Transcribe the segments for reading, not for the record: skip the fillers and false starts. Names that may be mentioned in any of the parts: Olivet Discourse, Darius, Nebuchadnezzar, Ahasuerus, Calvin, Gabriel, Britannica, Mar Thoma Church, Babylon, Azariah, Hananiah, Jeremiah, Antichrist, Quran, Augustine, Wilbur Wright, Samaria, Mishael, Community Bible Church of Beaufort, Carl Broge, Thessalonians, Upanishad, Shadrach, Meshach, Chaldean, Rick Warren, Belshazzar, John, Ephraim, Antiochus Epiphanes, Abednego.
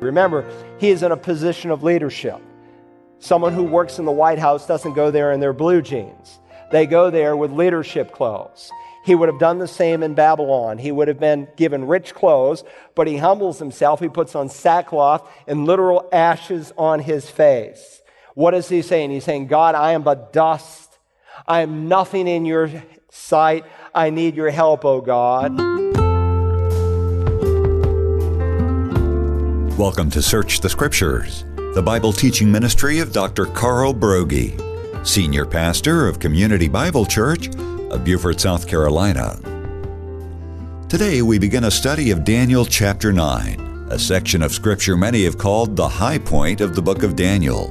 Remember, he is in a position of leadership. Someone who works in the White House doesn't go there in their blue jeans. They go there with leadership clothes. He would have done the same in Babylon. He would have been given rich clothes, but he humbles himself. He puts on sackcloth and literal ashes on his face. What is he saying? He's saying, God, I am but dust. I am nothing in your sight. I need your help, O God. Welcome to Search the Scriptures, the Bible teaching ministry of Dr. Carl Broge, Senior Pastor of Community Bible Church of Beaufort, South Carolina. Today we begin a study of Daniel chapter 9, a section of Scripture many have called the high point of the book of Daniel.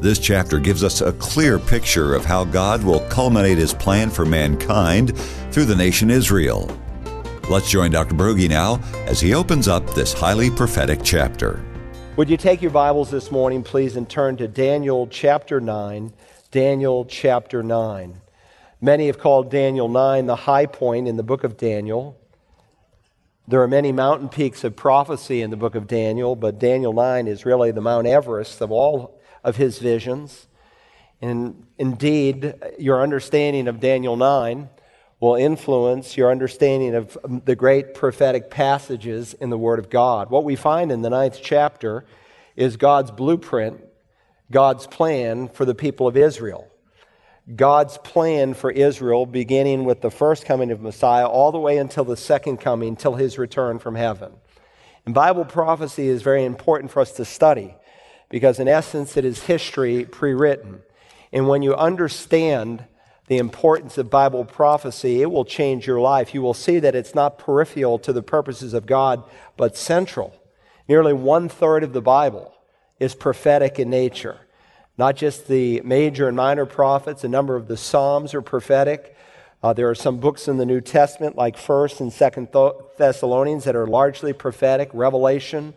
This chapter gives us a clear picture of how God will culminate His plan for mankind through the nation Israel. Let's join Dr. Broge now as he opens up this highly prophetic chapter. Would you take your Bibles this morning, please, and turn to Daniel chapter 9. Daniel chapter 9. Many have called Daniel 9 the high point in the book of Daniel. There are many mountain peaks of prophecy in the book of Daniel, but Daniel 9 is really the Mount Everest of all of his visions. And indeed, your understanding of Daniel 9 will influence your understanding of the great prophetic passages in the Word of God. What we find in the 9th chapter is God's blueprint, God's plan for the people of Israel. God's plan for Israel, beginning with the first coming of Messiah all the way until the second coming, till His return from heaven. And Bible prophecy is very important for us to study because, in essence, it is history pre-written. And when you understand the importance of Bible prophecy, it will change your life. You will see that it's not peripheral to the purposes of God, but central. Nearly 1/3 of the Bible is prophetic in nature. Not just the major and minor prophets, a number of the Psalms are prophetic. There are some books in the New Testament like 1st and 2nd Thessalonians that are largely prophetic. Revelation,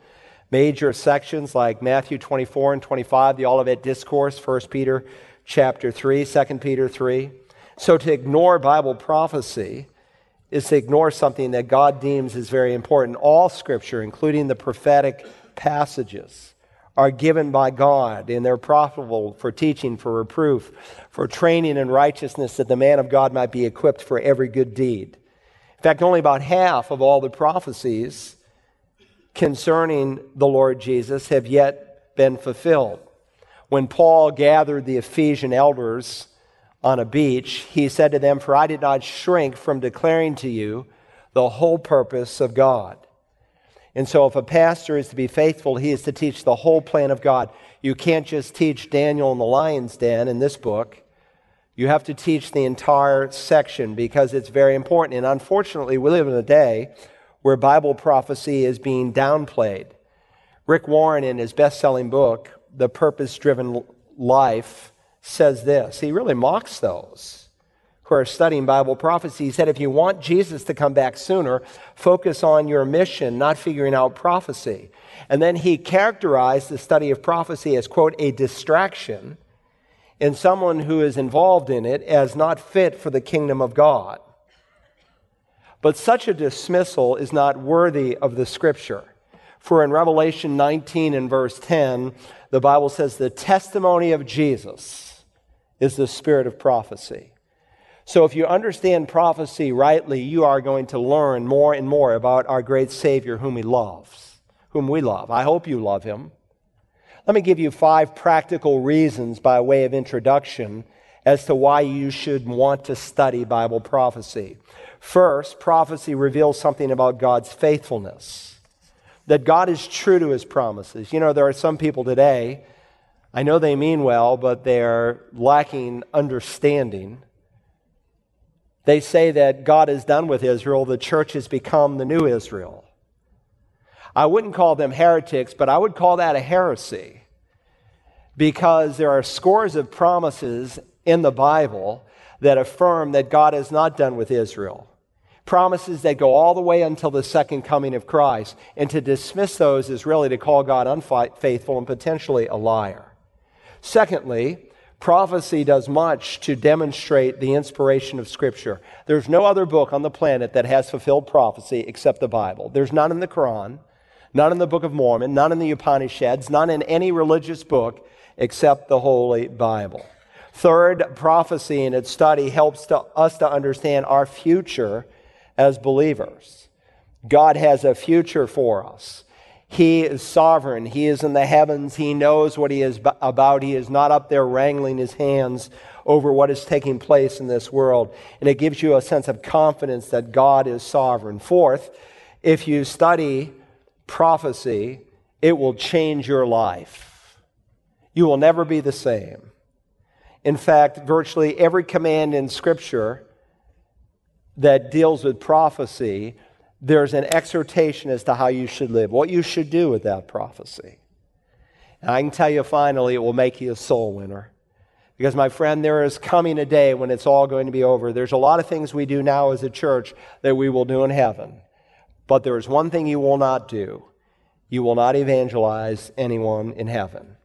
major sections like Matthew 24 and 25, the Olivet Discourse, 1 Peter chapter 3, 2 Peter 3. So to ignore Bible prophecy is to ignore something that God deems is very important. All Scripture, including the prophetic passages, are given by God, and they're profitable for teaching, for reproof, for training in righteousness, that the man of God might be equipped for every good deed. In fact, only about half of all the prophecies concerning the Lord Jesus have yet been fulfilled. When Paul gathered the Ephesian elders on a beach, he said to them, "For I did not shrink from declaring to you the whole purpose of God." And so if a pastor is to be faithful, he is to teach the whole plan of God. You can't just teach Daniel in the lion's den in this book. You have to teach the entire section because it's very important. And unfortunately, we live in a day where Bible prophecy is being downplayed. Rick Warren, in his best-selling book, The Purpose-Driven Life, says this. He really mocks those who are studying Bible prophecy. He said, if you want Jesus to come back sooner, focus on your mission, not figuring out prophecy. And then he characterized the study of prophecy as, quote, a distraction, and someone who is involved in it as not fit for the kingdom of God. But such a dismissal is not worthy of the Scripture. For in Revelation 19 and verse 10, the Bible says the testimony of Jesus is the spirit of prophecy. So if you understand prophecy rightly, you are going to learn more and more about our great Savior whom He loves, whom we love. I hope you love Him. Let me give you 5 practical reasons by way of introduction as to why you should want to study Bible prophecy. First, prophecy reveals something about God's faithfulness, that God is true to His promises. You know, there are some people today, I know they mean well, but they're lacking understanding. They say that God is done with Israel, the church has become the new Israel. I wouldn't call them heretics, but I would call that a heresy, because there are scores of promises in the Bible that affirm that God is not done with Israel. Promises that go all the way until the second coming of Christ. And to dismiss those is really to call God unfaithful and potentially a liar. Secondly, prophecy does much to demonstrate the inspiration of Scripture. There's no other book on the planet that has fulfilled prophecy except the Bible. There's none in the Quran. not in the Book of Mormon, not in the Upanishads, not in any religious book except the Holy Bible. Third, prophecy in its study helps us to understand our future as believers. God has a future for us. He is sovereign. He is in the heavens. He knows what he is about. He is not up there wrangling his hands over what is taking place in this world. And it gives you a sense of confidence that God is sovereign. Fourth, if you study prophecy, it will change your life. You will never be the same. In fact, virtually every command in Scripture that deals with prophecy, there's an exhortation as to how you should live, what you should do with that prophecy. And I can tell you finally, it will make you a soul winner. Because, my friend, there is coming a day when it's all going to be over. There's a lot of things we do now as a church that we will do in heaven. But there is one thing you will not do. You will not evangelize anyone in heaven.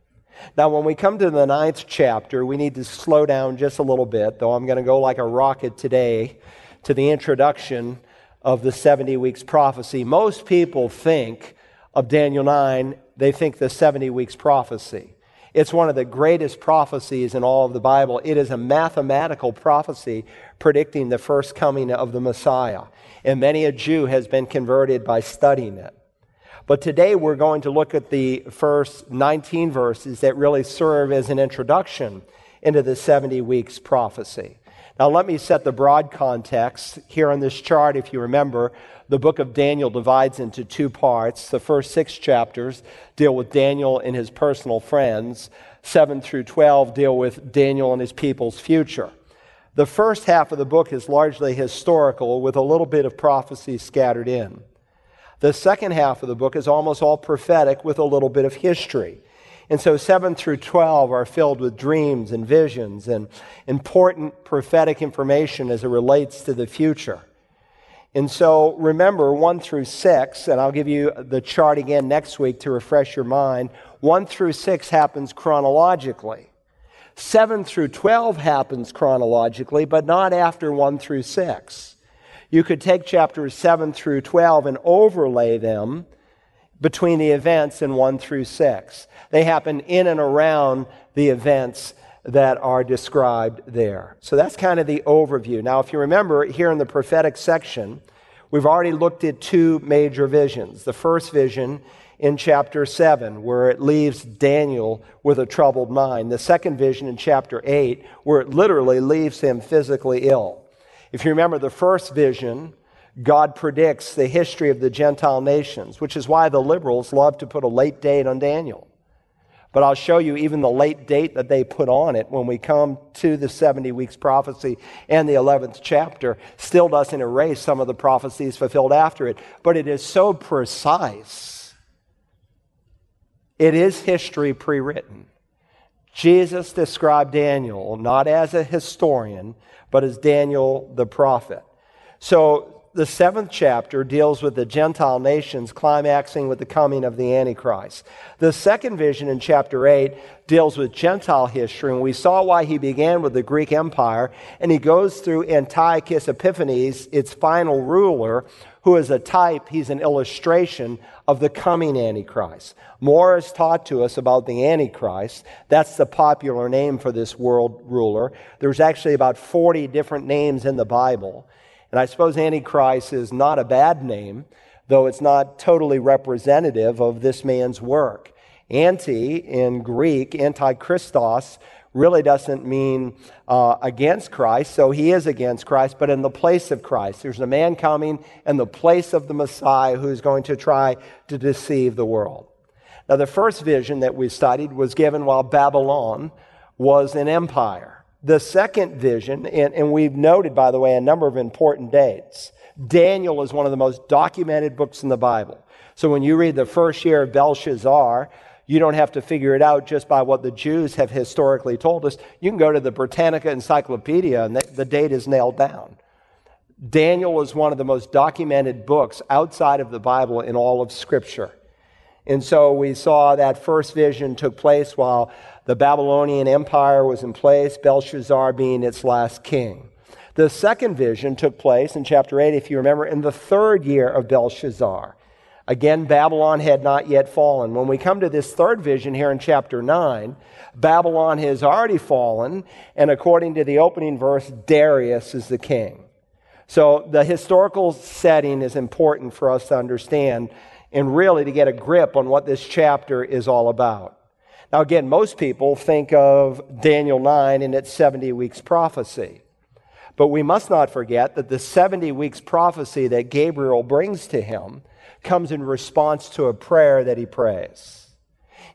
Now, when we come to the 9th chapter, we need to slow down just a little bit, though I'm going to go like a rocket today to the introduction of the 70 weeks prophecy. Most people think of Daniel 9, they think the 70 weeks prophecy. It's one of the greatest prophecies in all of the Bible. It is a mathematical prophecy predicting the first coming of the Messiah. And many a Jew has been converted by studying it. But today we're going to look at the first 19 verses that really serve as an introduction into the 70 weeks prophecy. Now, let me set the broad context. Here on this chart, if you remember, the book of Daniel divides into two parts. The first 6 chapters deal with Daniel and his personal friends. 7 through 12 deal with Daniel and his people's future. The first half of the book is largely historical, with a little bit of prophecy scattered in. The second half of the book is almost all prophetic, with a little bit of history. And so 7 through 12 are filled with dreams and visions and important prophetic information as it relates to the future. And so remember 1 through 6, and I'll give you the chart again next week to refresh your mind. 1 through 6 happens chronologically. 7 through 12 happens chronologically, but not after 1 through 6. You could take chapters 7 through 12 and overlay them between the events in 1 through 6. They happen in and around the events that are described there. So that's kind of the overview. Now, if you remember, here in the prophetic section, we've already looked at two major visions. The first vision in chapter 7, where it leaves Daniel with a troubled mind. The second vision in chapter 8, where it literally leaves him physically ill. If you remember the first vision, God predicts the history of the Gentile nations, which is why the liberals love to put a late date on Daniel. But I'll show you even the late date that they put on it when we come to the 70 weeks prophecy and the 11th chapter still doesn't erase some of the prophecies fulfilled after it. But it is so precise. It is history pre-written. Jesus described Daniel not as a historian, but as Daniel the prophet. So, the 7th chapter deals with the Gentile nations, climaxing with the coming of the Antichrist. The second vision in chapter 8 deals with Gentile history, and we saw why he began with the Greek Empire, and he goes through Antiochus Epiphanes, its final ruler, who is a type, he's an illustration of the coming Antichrist. More is taught to us about the Antichrist. That's the popular name for this world ruler. There's actually about 40 different names in the Bible. And I suppose Antichrist is not a bad name, though it's not totally representative of this man's work. Anti, in Greek, antichristos, really doesn't mean against Christ, so he is against Christ, but in the place of Christ. There's a man coming in the place of the Messiah who's going to try to deceive the world. Now, the first vision that we studied was given while Babylon was an empire. The second vision, and we've noted, by the way, a number of important dates. Daniel is one of the most documented books in the Bible. So when you read the first year of Belshazzar, you don't have to figure it out just by what the Jews have historically told us. You can go to the Britannica Encyclopedia, and the date is nailed down. Daniel is one of the most documented books outside of the Bible in all of Scripture. And so we saw that first vision took place while the Babylonian Empire was in place, Belshazzar being its last king. The second vision took place in chapter 8, if you remember, in the third year of Belshazzar. Again, Babylon had not yet fallen. When we come to this third vision here in chapter 9, Babylon has already fallen, and according to the opening verse, Darius is the king. So the historical setting is important for us to understand and really to get a grip on what this chapter is all about. Now again, most people think of Daniel 9 and its 70 weeks prophecy. But we must not forget that the 70 weeks prophecy that Gabriel brings to him comes in response to a prayer that he prays.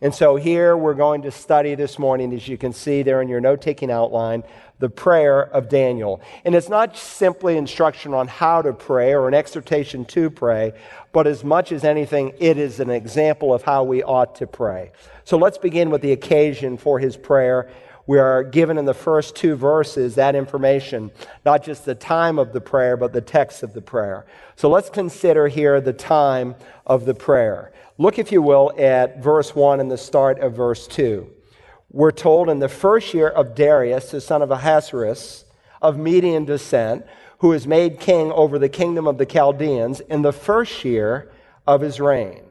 And so here we're going to study this morning, as you can see there in your note-taking outline, the prayer of Daniel. And it's not simply instruction on how to pray or an exhortation to pray, but as much as anything, it is an example of how we ought to pray. So let's begin with the occasion for his prayer. We are given in the first two verses that information, not just the time of the prayer, but the text of the prayer. So let's consider here the time of the prayer. Look, if you will, at verse 1 and the start of verse 2. We're told, in the first year of Darius, the son of Ahasuerus, of Median descent, who is made king over the kingdom of the Chaldeans, in the first year of his reign.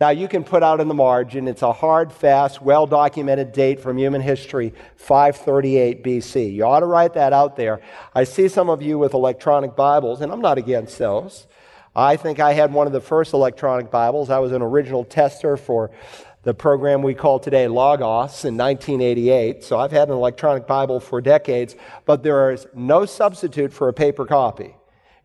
Now, you can put out in the margin, it's a hard, fast, well-documented date from human history, 538 B.C. You ought to write that out there. I see some of you with electronic Bibles, and I'm not against those. I think I had one of the first electronic Bibles. I was an original tester for the program we call today Logos in 1988. So I've had an electronic Bible for decades, but there is no substitute for a paper copy.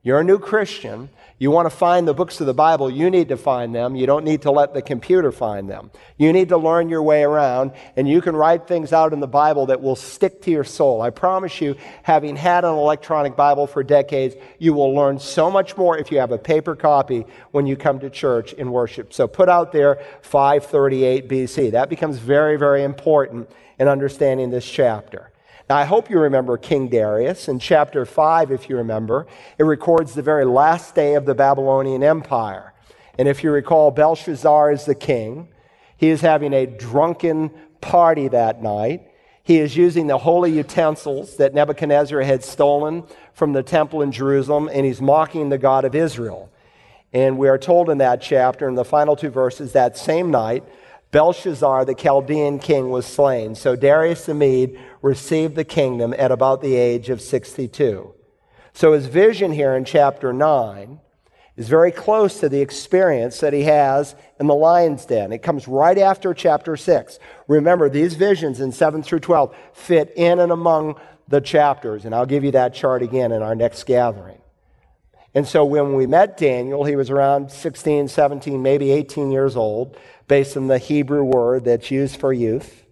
You're a new Christian. You want to find the books of the Bible, you need to find them. You don't need to let the computer find them. You need to learn your way around, and you can write things out in the Bible that will stick to your soul. I promise you, having had an electronic Bible for decades, you will learn so much more if you have a paper copy when you come to church and worship. So put out there 538 BC. That becomes very, very important in understanding this chapter. Now, I hope you remember King Darius. In chapter 5, if you remember, it records the very last day of the Babylonian Empire. And if you recall, Belshazzar is the king. He is having a drunken party that night. He is using the holy utensils that Nebuchadnezzar had stolen from the temple in Jerusalem, and he's mocking the God of Israel. And we are told in that chapter, in the final two verses, that same night, Belshazzar, the Chaldean king, was slain. So Darius the Mede received the kingdom at about the age of 62. So his vision here in chapter 9 is very close to the experience that he has in the lion's den. It comes right after chapter 6. Remember, these visions in 7 through 12 fit in and among the chapters. And I'll give you that chart again in our next gathering. And so when we met Daniel, he was around 16, 17, maybe 18 years old, based on the Hebrew word that's used for youth.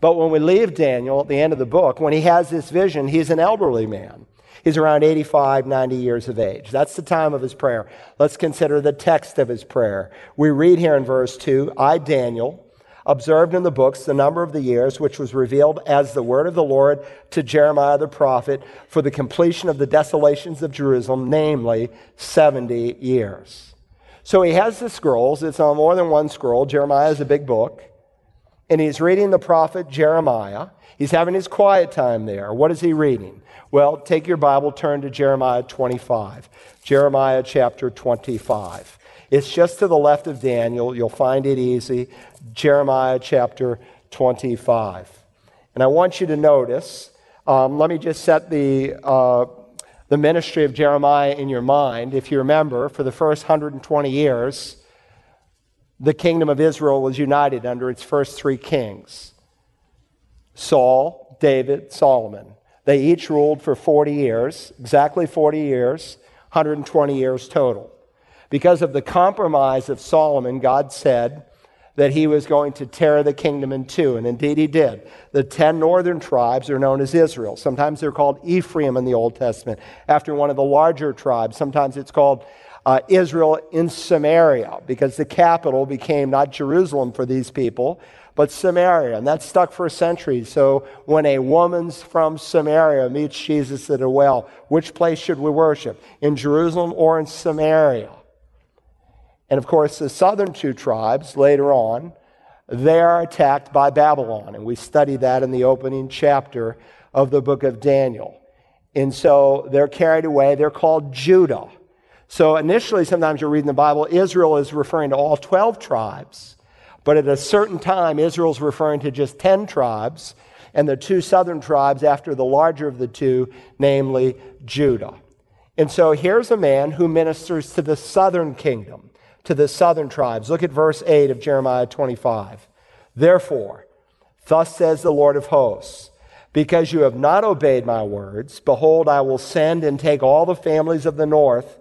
But when we leave Daniel at the end of the book, when he has this vision, he's an elderly man. He's around 85, 90 years of age. That's the time of his prayer. Let's consider the text of his prayer. We read here in verse 2, I, Daniel, observed in the books the number of the years which was revealed as the word of the Lord to Jeremiah the prophet for the completion of the desolations of Jerusalem, namely 70 years. So he has the scrolls. It's on more than one scroll. Jeremiah is a big book. And he's reading the prophet Jeremiah. He's having his quiet time there. What is he reading? Well, take your Bible, turn to Jeremiah 25. Jeremiah chapter 25. It's just to the left of Daniel. You'll find it easy. Jeremiah chapter 25. And I want you to notice, let me just set the ministry of Jeremiah in your mind. If you remember, for the first 120 years, the kingdom of Israel was united under its first three kings. Saul, David, Solomon. They each ruled for 40 years, exactly 40 years, 120 years total. Because of the compromise of Solomon, God said that he was going to tear the kingdom in two, and indeed he did. The 10 northern tribes are known as Israel. Sometimes they're called Ephraim in the Old Testament, after one of the larger tribes. Sometimes it's called Israel in Samaria, because the capital became not Jerusalem for these people, but Samaria, and that stuck for centuries. So when a woman's from Samaria meets Jesus at a well, which place should we worship? In Jerusalem or in Samaria? And of course, the southern two tribes, later on, they are attacked by Babylon. And we study that in the opening chapter of the book of Daniel. And so they're carried away. They're called Judah. So initially, sometimes you'll read in the Bible, Israel is referring to all 12 tribes. But at a certain time, Israel's referring to just 10 tribes and the two southern tribes after the larger of the two, namely Judah. And so here's a man who ministers to the southern kingdom, to the southern tribes. Look at verse 8 of Jeremiah 25. Therefore, thus says the Lord of hosts, because you have not obeyed my words, behold, I will send and take all the families of the north,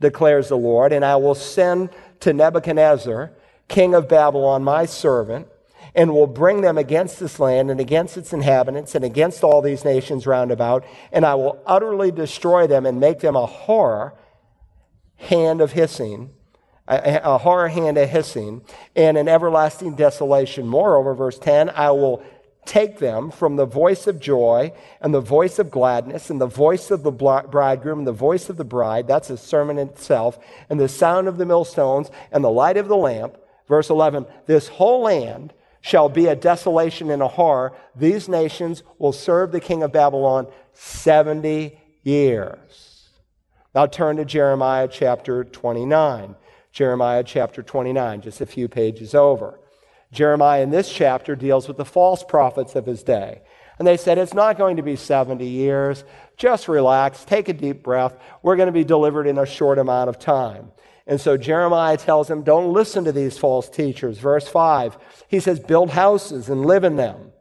declares the Lord, and I will send to Nebuchadnezzar, king of Babylon, my servant, and will bring them against this land and against its inhabitants and against all these nations round about, and I will utterly destroy them and make them a horror hand of hissing, and an everlasting desolation. Moreover, verse 10, I will take them from the voice of joy and the voice of gladness and the voice of the bridegroom and the voice of the bride, that's a sermon in itself, and the sound of the millstones and the light of the lamp. Verse 11, this whole land shall be a desolation and a horror. These nations will serve the king of Babylon 70 years. Now turn to Jeremiah chapter 29. Jeremiah chapter 29, just a few pages over. Jeremiah in this chapter deals with the false prophets of his day. And they said, it's not going to be 70 years. Just relax, take a deep breath. We're going to be delivered in a short amount of time. And so Jeremiah tells them, don't listen to these false teachers. Verse 5, he says, build houses and live in them,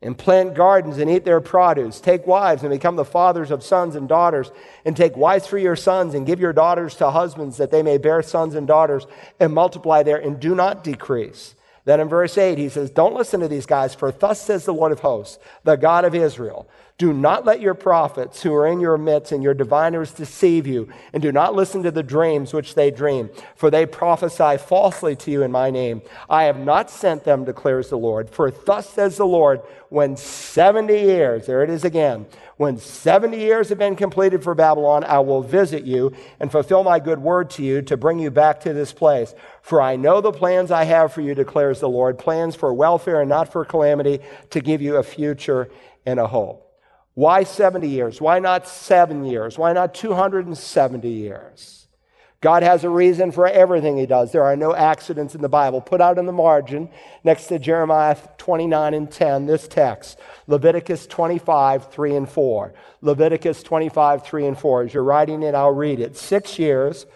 and plant gardens and eat their produce. Take wives and become the fathers of sons and daughters, and take wives for your sons and give your daughters to husbands that they may bear sons and daughters and multiply there and do not decrease. Then in verse 8, he says, don't listen to these guys, for thus says the Lord of hosts, the God of Israel, do not let your prophets who are in your midst and your diviners deceive you, and do not listen to the dreams which they dream, for they prophesy falsely to you in my name. I have not sent them, declares the Lord, for thus says the Lord, when 70 years, there it is again, when 70 years have been completed for Babylon, I will visit you and fulfill my good word to you to bring you back to this place. For I know the plans I have for you, declares the Lord, plans for welfare and not for calamity, to give you a future and a hope. Why 70 years? Why not 7 years? Why not 270 years? God has a reason for everything he does. There are no accidents in the Bible. Put out in the margin next to Jeremiah 29 and 10, this text, Leviticus 25, 3 and 4. Leviticus 25, 3 and 4. As you're writing it, I'll read it. 6 years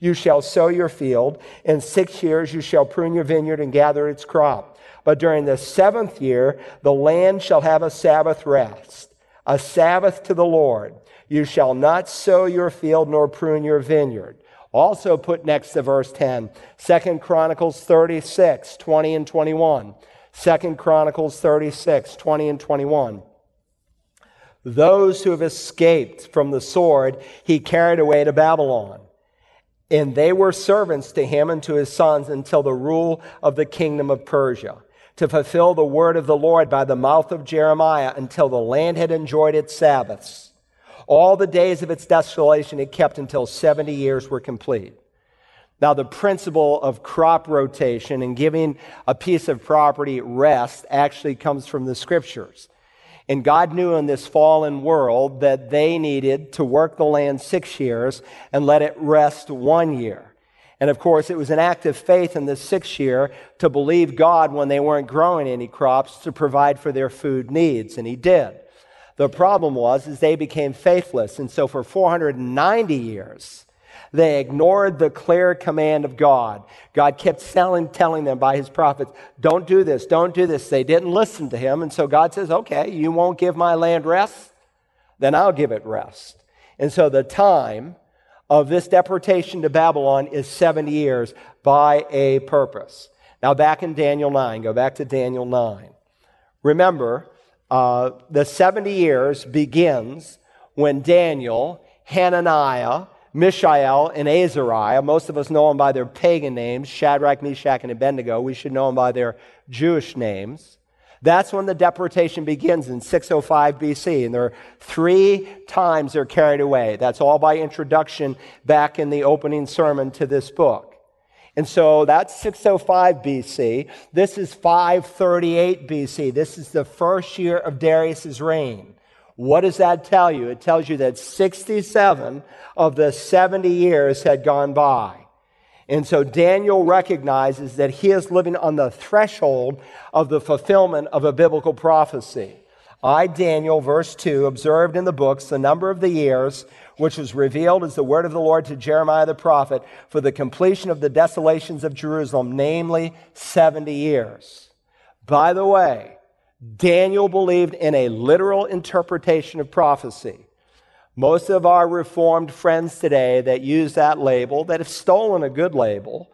you shall sow your field, and 6 years you shall prune your vineyard and gather its crop. But during the 7th year, the land shall have a Sabbath rest, a Sabbath to the Lord. You shall not sow your field nor prune your vineyard. Also put next to verse 10, 2 Chronicles 36, 20 and 21. 2 Chronicles 36, 20 and 21. Those who have escaped from the sword, he carried away to Babylon. And they were servants to him and to his sons until the rule of the kingdom of Persia, to fulfill the word of the Lord by the mouth of Jeremiah, until the land had enjoyed its Sabbaths. All the days of its desolation it kept until 70 years were complete. Now the principle of crop rotation and giving a piece of property rest actually comes from the scriptures. And God knew in this fallen world that they needed to work the land 6 years and let it rest 1 year. And of course, it was an act of faith in the 6th year to believe God when they weren't growing any crops to provide for their food needs, and he did. The problem was is they became faithless, and so for 490 years, they ignored the clear command of God. God kept telling them by his prophets, don't do this, don't do this. They didn't listen to him. And so God says, okay, you won't give my land rest? Then I'll give it rest. And so the time of this deportation to Babylon is 70 years by a purpose. Now back in Daniel 9, go back to Daniel 9. Remember, the 70 years begins when Daniel, Hananiah, Mishael and Azariah, most of us know them by their pagan names, Shadrach, Meshach, and Abednego. We should know them by their Jewish names. That's when the deportation begins in 605 BC, and there are 3 times they're carried away. That's all by introduction back in the opening sermon to this book. And so that's 605 BC. This is 538 BC. This is the 1st year of Darius's reign. What does that tell you? It tells you that 67 of the 70 years had gone by. And so Daniel recognizes that he is living on the threshold of the fulfillment of a biblical prophecy. I, Daniel, verse 2, observed in the books the number of the years which was revealed as the word of the Lord to Jeremiah the prophet for the completion of the desolations of Jerusalem, namely 70 years. By the way, Daniel believed in a literal interpretation of prophecy. Most of our Reformed friends today that use that label, that have stolen a good label,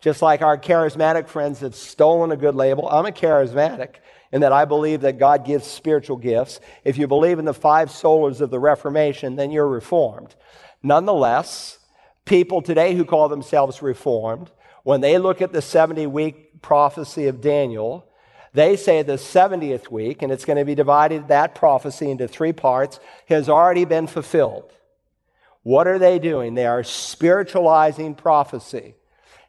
just like our charismatic friends have stolen a good label. I'm a charismatic in that I believe that God gives spiritual gifts. If you believe in the five solas of the Reformation, then you're Reformed. Nonetheless, people today who call themselves Reformed, when they look at the 70-week prophecy of Daniel, they say the 70th week, and it's going to be divided, that prophecy, into three parts, has already been fulfilled. What are they doing? They are spiritualizing prophecy.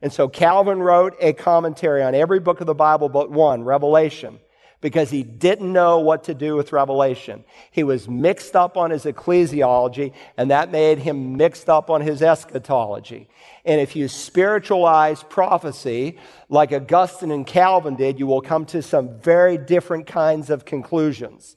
And so Calvin wrote a commentary on every book of the Bible but one, Revelation, because he didn't know what to do with Revelation. He was mixed up on his ecclesiology, and that made him mixed up on his eschatology. And if you spiritualize prophecy, like Augustine and Calvin did, you will come to some very different kinds of conclusions.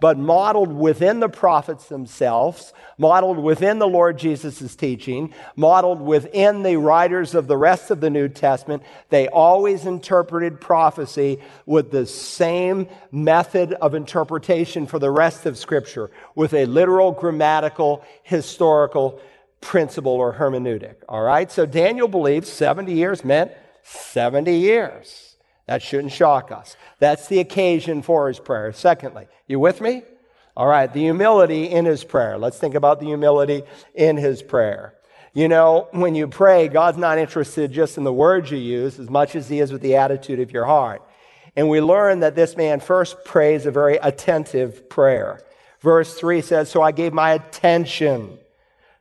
But modeled within the prophets themselves, modeled within the Lord Jesus' teaching, modeled within the writers of the rest of the New Testament, they always interpreted prophecy with the same method of interpretation for the rest of Scripture, with a literal, grammatical, historical principle or hermeneutic. All right? So Daniel believed 70 years meant 70 years. That shouldn't shock us. That's the occasion for his prayer. Secondly, you with me? All right, the humility in his prayer. Let's think about the humility in his prayer. You know, when you pray, God's not interested just in the words you use as much as he is with the attitude of your heart. And we learn that this man first prays a very attentive prayer. Verse 3 says, "So I gave my attention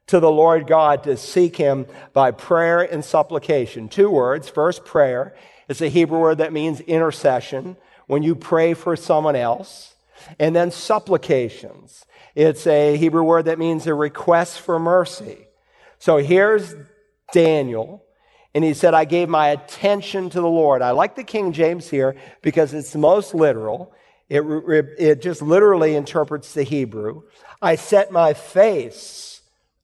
to the Lord God to seek him by prayer and supplication." Two words. First, prayer. It's a Hebrew word that means intercession, when you pray for someone else. And then supplications. It's a Hebrew word that means a request for mercy. So here's Daniel, and he said, "I gave my attention to the Lord." I like the King James here because it's the most literal. It just literally interprets the Hebrew. "I set my face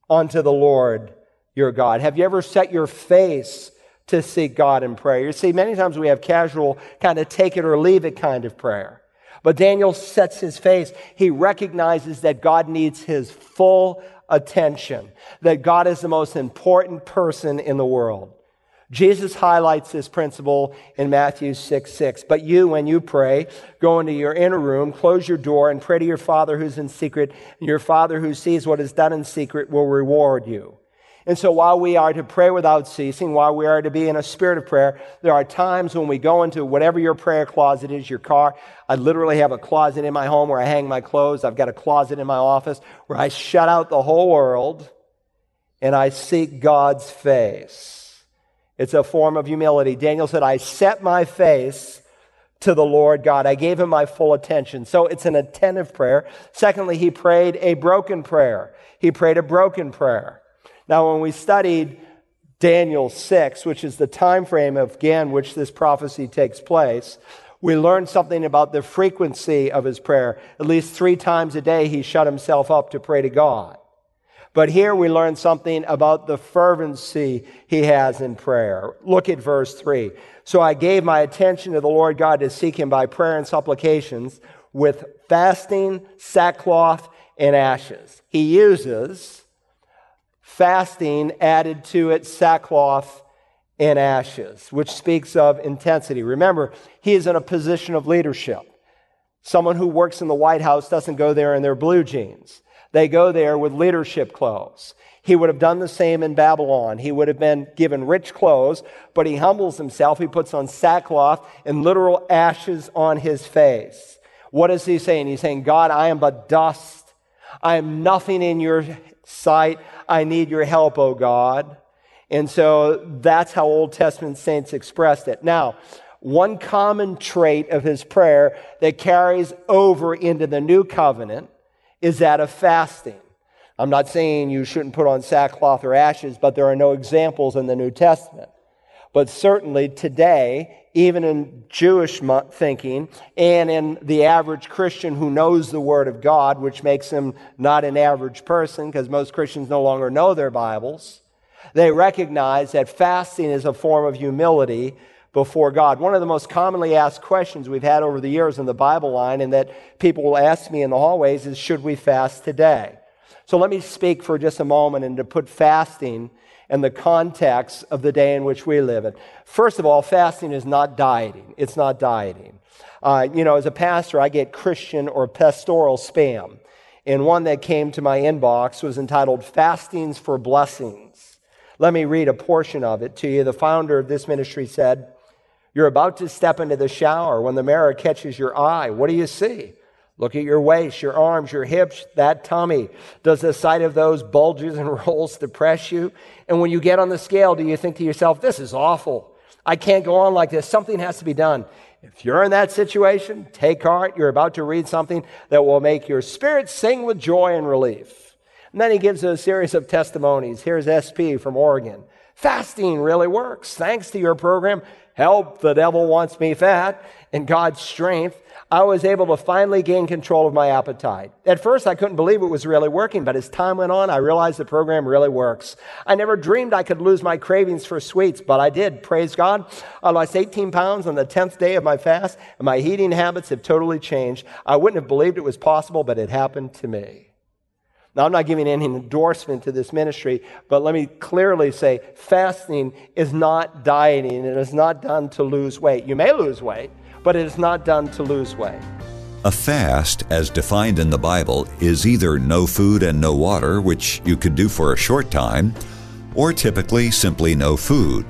unto the Lord your God." Have you ever set your face to seek God in prayer? You see, many times we have casual, kind of take it or leave it kind of prayer. But Daniel sets his face. He recognizes that God needs his full attention, that God is the most important person in the world. Jesus highlights this principle in Matthew 6:6. "But you, when you pray, go into your inner room, close your door, and pray to your Father who's in secret, and your Father who sees what is done in secret will reward you." And so while we are to pray without ceasing, while we are to be in a spirit of prayer, there are times when we go into whatever your prayer closet is, your car. I literally have a closet in my home where I hang my clothes. I've got a closet in my office where I shut out the whole world and I seek God's face. It's a form of humility. Daniel said, "I set my face to the Lord God." I gave him my full attention. So it's an attentive prayer. Secondly, he prayed a broken prayer. He prayed a broken prayer. Now, when we studied Daniel 6, which is the time frame again which this prophecy takes place, we learned something about the frequency of his prayer. At least 3 times a day he shut himself up to pray to God. But here we learn something about the fervency he has in prayer. Look at verse 3. "So I gave my attention to the Lord God to seek him by prayer and supplications with fasting, sackcloth, and ashes." He uses fasting, added to it sackcloth and ashes, which speaks of intensity. Remember, he is in a position of leadership. Someone who works in the White House doesn't go there in their blue jeans. They go there with leadership clothes. He would have done the same in Babylon. He would have been given rich clothes, but he humbles himself. He puts on sackcloth and literal ashes on his face. What is he saying? He's saying, "God, I am but dust. I am nothing in your sight. I need your help, O God." And so that's how Old Testament saints expressed it. Now, one common trait of his prayer that carries over into the New Covenant is that of fasting. I'm not saying you shouldn't put on sackcloth or ashes, but there are no examples in the New Testament. But certainly today, even in Jewish thinking and in the average Christian who knows the Word of God, which makes him not an average person because most Christians no longer know their Bibles, they recognize that fasting is a form of humility before God. One of the most commonly asked questions we've had over the years in the Bible line, and that people will ask me in the hallways, is should we fast today? So let me speak for just a moment and to put fasting and the context of the day in which we live in. First of all, fasting is not dieting. It's not dieting. As a pastor, I get Christian or pastoral spam. And one that came to my inbox was entitled, Fastings for Blessings. Let me read a portion of it to you. The founder of this ministry said, "You're about to step into the shower. When the mirror catches your eye, what do you see? Look at your waist, your arms, your hips, that tummy. Does the sight of those bulges and rolls depress you? And when you get on the scale, do you think to yourself, this is awful. I can't go on like this. Something has to be done." If you're in that situation, take heart. You're about to read something that will make your spirit sing with joy and relief. And then he gives a series of testimonies. Here's SP from Oregon. "Fasting really works. Thanks to your program, Help the Devil Wants Me Fat, and God's Strength, I was able to finally gain control of my appetite. At first, I couldn't believe it was really working, but as time went on, I realized the program really works. I never dreamed I could lose my cravings for sweets, but I did. Praise God. I lost 18 pounds on the 10th day of my fast, and my eating habits have totally changed. I wouldn't have believed it was possible, but it happened to me." Now, I'm not giving any endorsement to this ministry, but let me clearly say fasting is not dieting. It is not done to lose weight. You may lose weight, but it is not done to lose weight. A fast, as defined in the Bible, is either no food and no water, which you could do for a short time, or typically simply no food.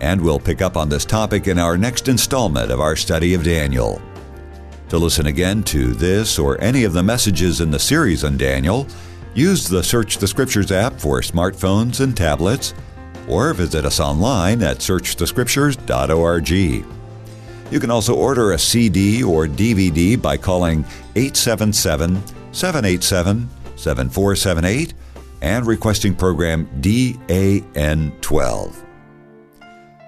And we'll pick up on this topic in our next installment of our study of Daniel. To listen again to this or any of the messages in the series on Daniel, use the Search the Scriptures app for smartphones and tablets, or visit us online at searchthescriptures.org. You can also order a CD or DVD by calling 877-787-7478 and requesting program DAN12.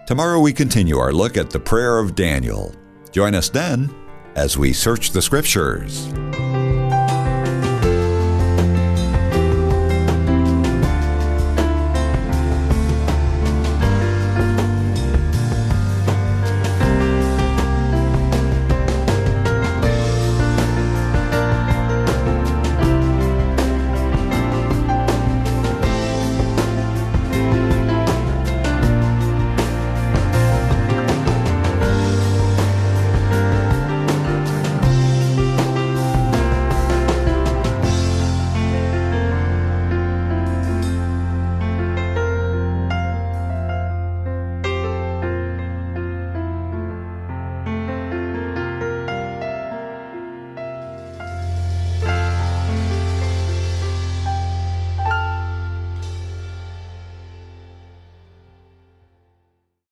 Tomorrow we continue our look at the prayer of Daniel. Join us then as we search the Scriptures.